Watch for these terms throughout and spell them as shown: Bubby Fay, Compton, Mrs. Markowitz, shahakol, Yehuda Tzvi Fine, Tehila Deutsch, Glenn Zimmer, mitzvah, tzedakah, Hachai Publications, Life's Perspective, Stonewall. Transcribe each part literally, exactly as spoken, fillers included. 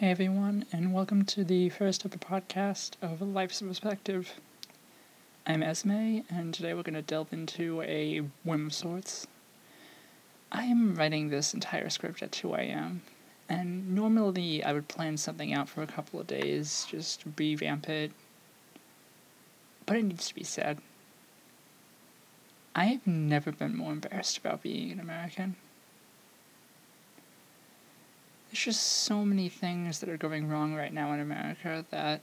Hey everyone, and welcome to the first ever podcast of Life's Perspective. I'm Esme, and today we're going to delve into a whim of sorts. I am writing this entire script at two a.m., and normally I would plan something out for a couple of days, just revamp it, but it needs to be said. I have never been more embarrassed about being an American. There's just so many things that are going wrong right now in America that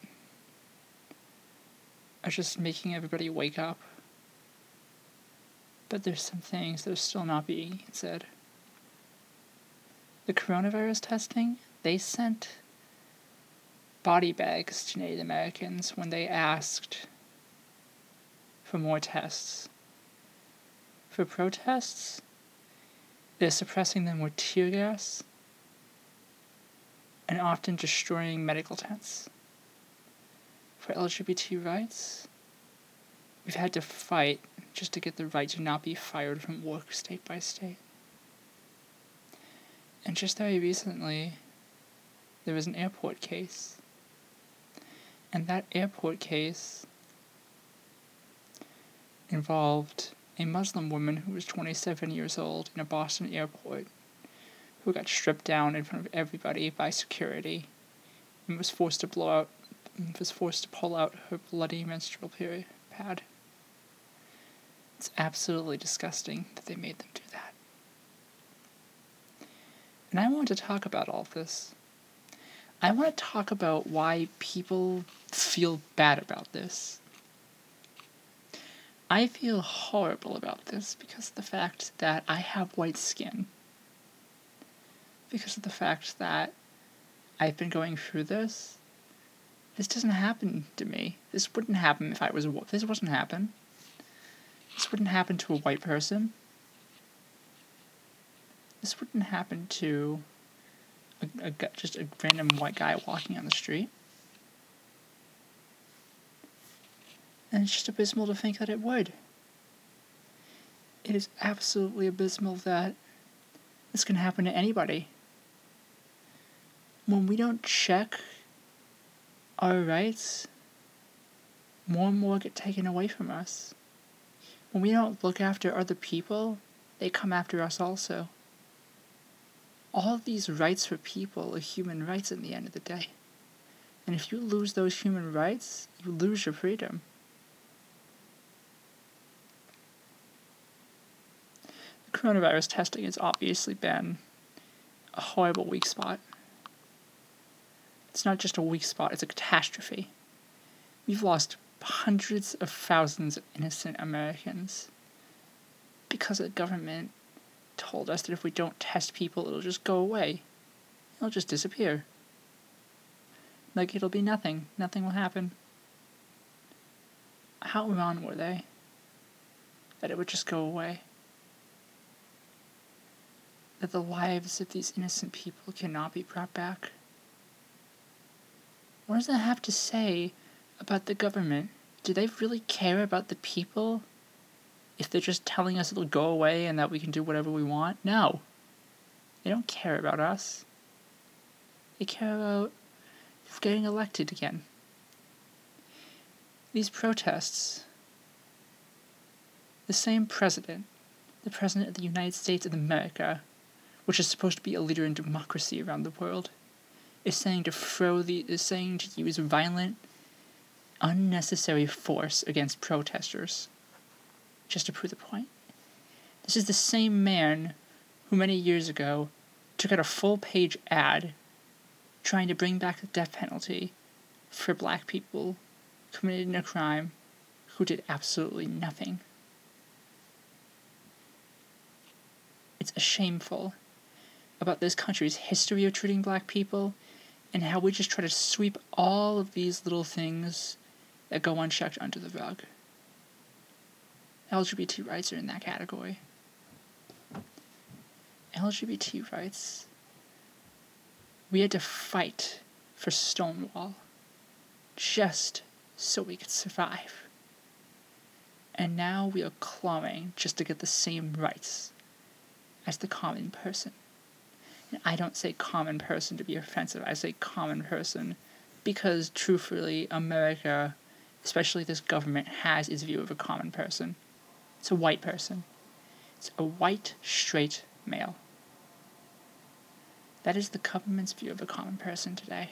are just making everybody wake up. But there's some things that are still not being said. The coronavirus testing, they sent body bags to Native Americans when they asked for more tests. For protests, they're suppressing them with tear gas, and often destroying medical tents. For L G B T rights, we've had to fight just to get the right to not be fired from work state by state. And just very recently, there was an airport case. And that airport case involved a Muslim woman who was twenty-seven years old in a Boston airport, who got stripped down in front of everybody by security and was forced to blow out was forced to pull out her bloody menstrual period pad. It's absolutely disgusting that they made them do that. And I want to talk about all this. I want to talk about why people feel bad about this. I feel horrible about this because of the fact that I have white skin. Because of the fact that I've been going through this. This doesn't happen to me. This wouldn't happen if I was a wo- This wouldn't happen. This wouldn't happen to a white person. This wouldn't happen to a, a, just a random white guy walking on the street. And it's just abysmal to think that it would. It is absolutely abysmal that this can happen to anybody. When we don't check our rights, more and more get taken away from us. When we don't look after other people, they come after us also. All these rights for people are human rights at the end of the day. And if you lose those human rights, you lose your freedom. The coronavirus testing has obviously been a horrible weak spot. It's not just a weak spot, it's a catastrophe. We've lost hundreds of thousands of innocent Americans because the government told us that if we don't test people, it'll just go away. It'll just disappear. Like it'll be nothing. Nothing will happen. How wrong were they? That it would just go away. That the lives of these innocent people cannot be brought back. What does that have to say about the government? Do they really care about the people if they're just telling us it'll go away and that we can do whatever we want? No. They don't care about us. They care about getting elected again. These protests, the same president, the president of the United States of America, which is supposed to be a leader in democracy around the world, is saying to throw the is saying to use violent, unnecessary force against protesters, just to prove the point. This is the same man who many years ago took out a full-page ad trying to bring back the death penalty for black people committed in a crime who did absolutely nothing. It's shameful about this country's history of treating black people and how we just try to sweep all of these little things that go unchecked under the rug. L G B T rights are in that category. L G B T rights. We had to fight for Stonewall just so we could survive. And now we are clawing just to get the same rights as the common person. I don't say common person to be offensive. I say common person because, truthfully, America, especially this government, has its view of a common person. It's a white person. It's a white, straight male. That is the government's view of a common person today.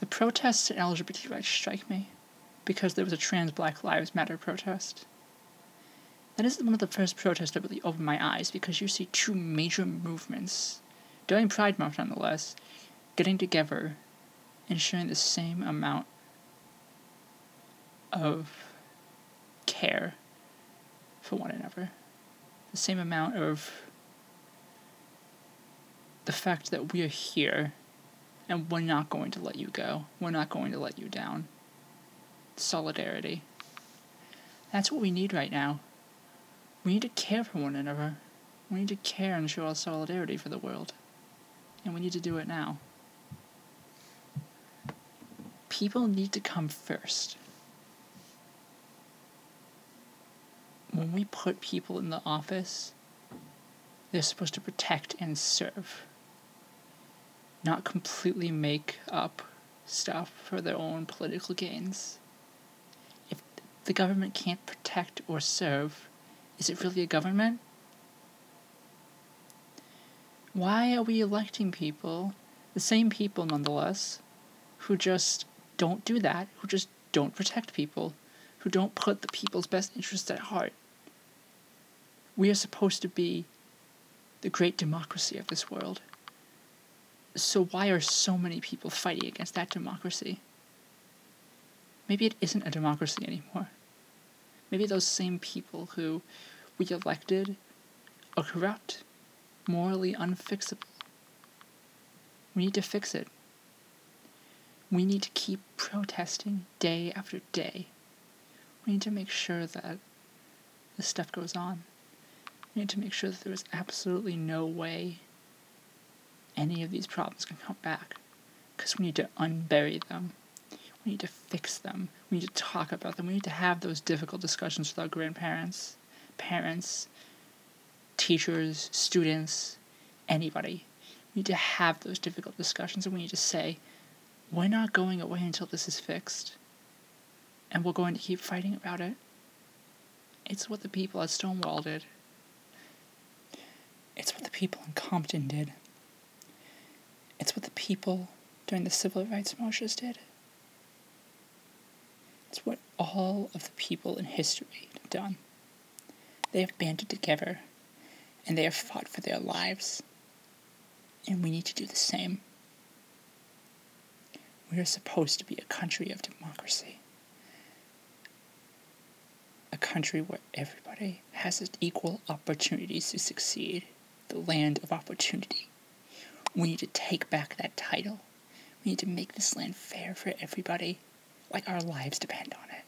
The protests in L G B T rights strike me because there was a trans Black Lives Matter protest. That is one of the first protests that really opened my eyes, because you see two major movements, during Pride Month nonetheless, getting together and showing the same amount of care for one another. The same amount of the fact that we are here and we're not going to let you go. We're not going to let you down. Solidarity. That's what we need right now. We need to care for one another. We need to care and show our solidarity for the world. And we need to do it now. People need to come first. When we put people in the office, they're supposed to protect and serve. Not completely make up stuff for their own political gains. If the government can't protect or serve, is it really a government? Why are we electing people, the same people nonetheless, who just don't do that, who just don't protect people, who don't put the people's best interests at heart? We are supposed to be the great democracy of this world. So why are so many people fighting against that democracy? Maybe it isn't a democracy anymore. Maybe those same people who we elected are corrupt, morally unfixable. We need to fix it. We need to keep protesting day after day. We need to make sure that this stuff goes on. We need to make sure that there is absolutely no way any of these problems can come back, because we need to unbury them. We need to fix them. We need to talk about them. We need to have those difficult discussions with our grandparents, parents, teachers, students, anybody. We need to have those difficult discussions, and we need to say, we're not going away until this is fixed, and we're going to keep fighting about it. It's what the people at Stonewall did. It's what the people in Compton did. It's what the people during the civil rights marches did. It's what all of the people in history have done. They have banded together, and they have fought for their lives. And we need to do the same. We are supposed to be a country of democracy. A country where everybody has equal opportunities to succeed. The land of opportunity. We need to take back that title. We need to make this land fair for everybody, like our lives depend on it.